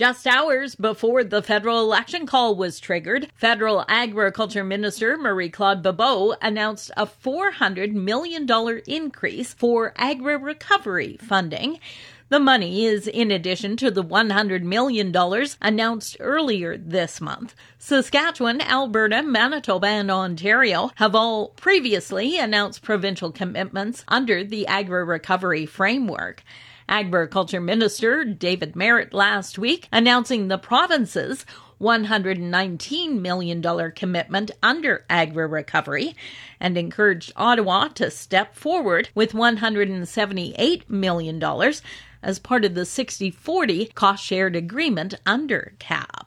Just hours before the federal election call was triggered, Federal Agriculture Minister Marie-Claude Bibeau announced a $400 million increase for agri-recovery funding. The money is in addition to the $100 million announced earlier this month. Saskatchewan, Alberta, Manitoba, and Ontario have all previously announced provincial commitments under the Agri-Recovery Framework. Agriculture Minister David Merritt last week announcing the province's $119 million commitment under agri-recovery and encouraged Ottawa to step forward with $178 million as part of the 60-40 cost-shared agreement under CAP.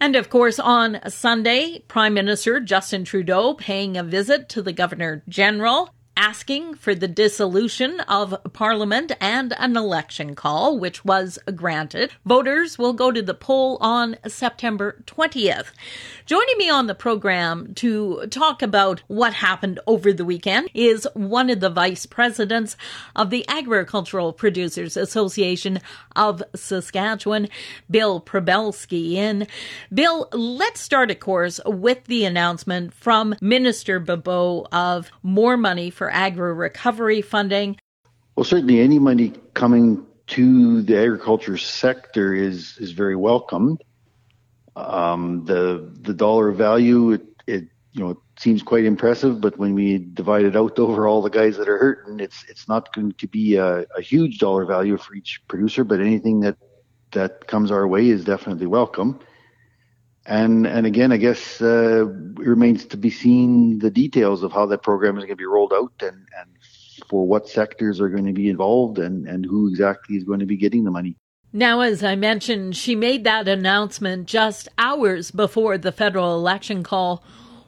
And of course, on Sunday, Prime Minister Justin Trudeau paying a visit to the Governor-General, asking for the dissolution of Parliament and an election call, which was granted. Voters will go to the poll on September 20th. Joining me on the program to talk about what happened over the weekend is one of the vice presidents of the Agricultural Producers Association of Saskatchewan, Bill Prybylski. And Bill, let's start, of course, with the announcement from Minister Bibeau of more money for agri-recovery funding. Well, certainly any money coming to the agriculture sector is very welcomed. The dollar value, it seems quite impressive, but when we divide it out over all the guys that are hurting, it's not going to be a huge dollar value for each producer, but anything that comes our way is definitely welcome. And again, I guess it remains to be seen the details of how that program is going to be rolled out and for what sectors are going to be involved and who exactly is going to be getting the money. Now, as I mentioned, she made that announcement just hours before the federal election call.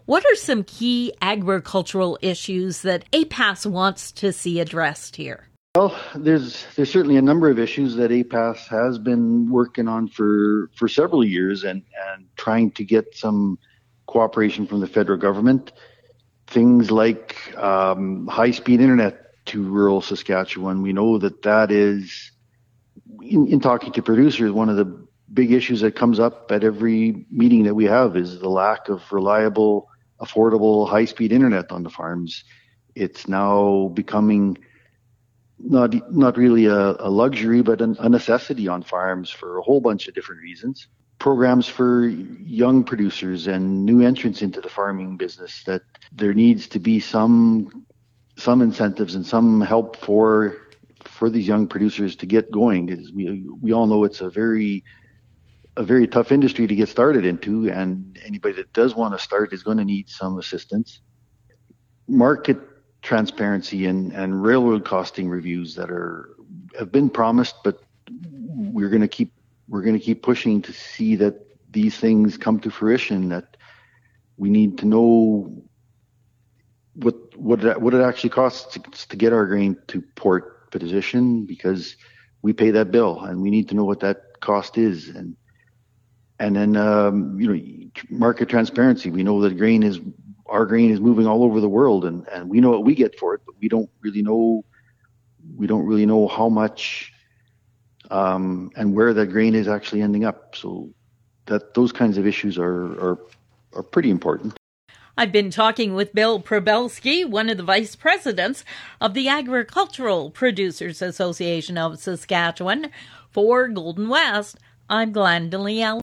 What are some key agricultural issues that APAS wants to see addressed here? Well, there's certainly a number of issues that APAS has been working on for several years and trying to get some cooperation from the federal government. Things like high-speed internet to rural Saskatchewan. We know that is, in talking to producers, one of the big issues that comes up at every meeting that we have is the lack of reliable, affordable, high-speed internet on the farms. It's now becoming not really a luxury, but a necessity on farms for a whole bunch of different reasons. Programs for young producers and new entrants into the farming business, that there needs to be some incentives and some help for these young producers to get going. We all know it's a very tough industry to get started into, and anybody that does want to start is going to need some assistance. Market transparency and railroad costing reviews that have been promised, but we're going to keep pushing to see that these things come to fruition. That we need to know what it actually costs to get our grain to port position, because we pay that bill, and we need to know what that cost is. And then market transparency. We know that our grain is moving all over the world, and we know what we get for it, but we don't really know how much and where that grain is actually ending up. So that those kinds of issues are pretty important. I've been talking with Bill Prybylski, one of the vice presidents of the Agricultural Producers Association of Saskatchewan. For Golden West, I'm Glenda Leal.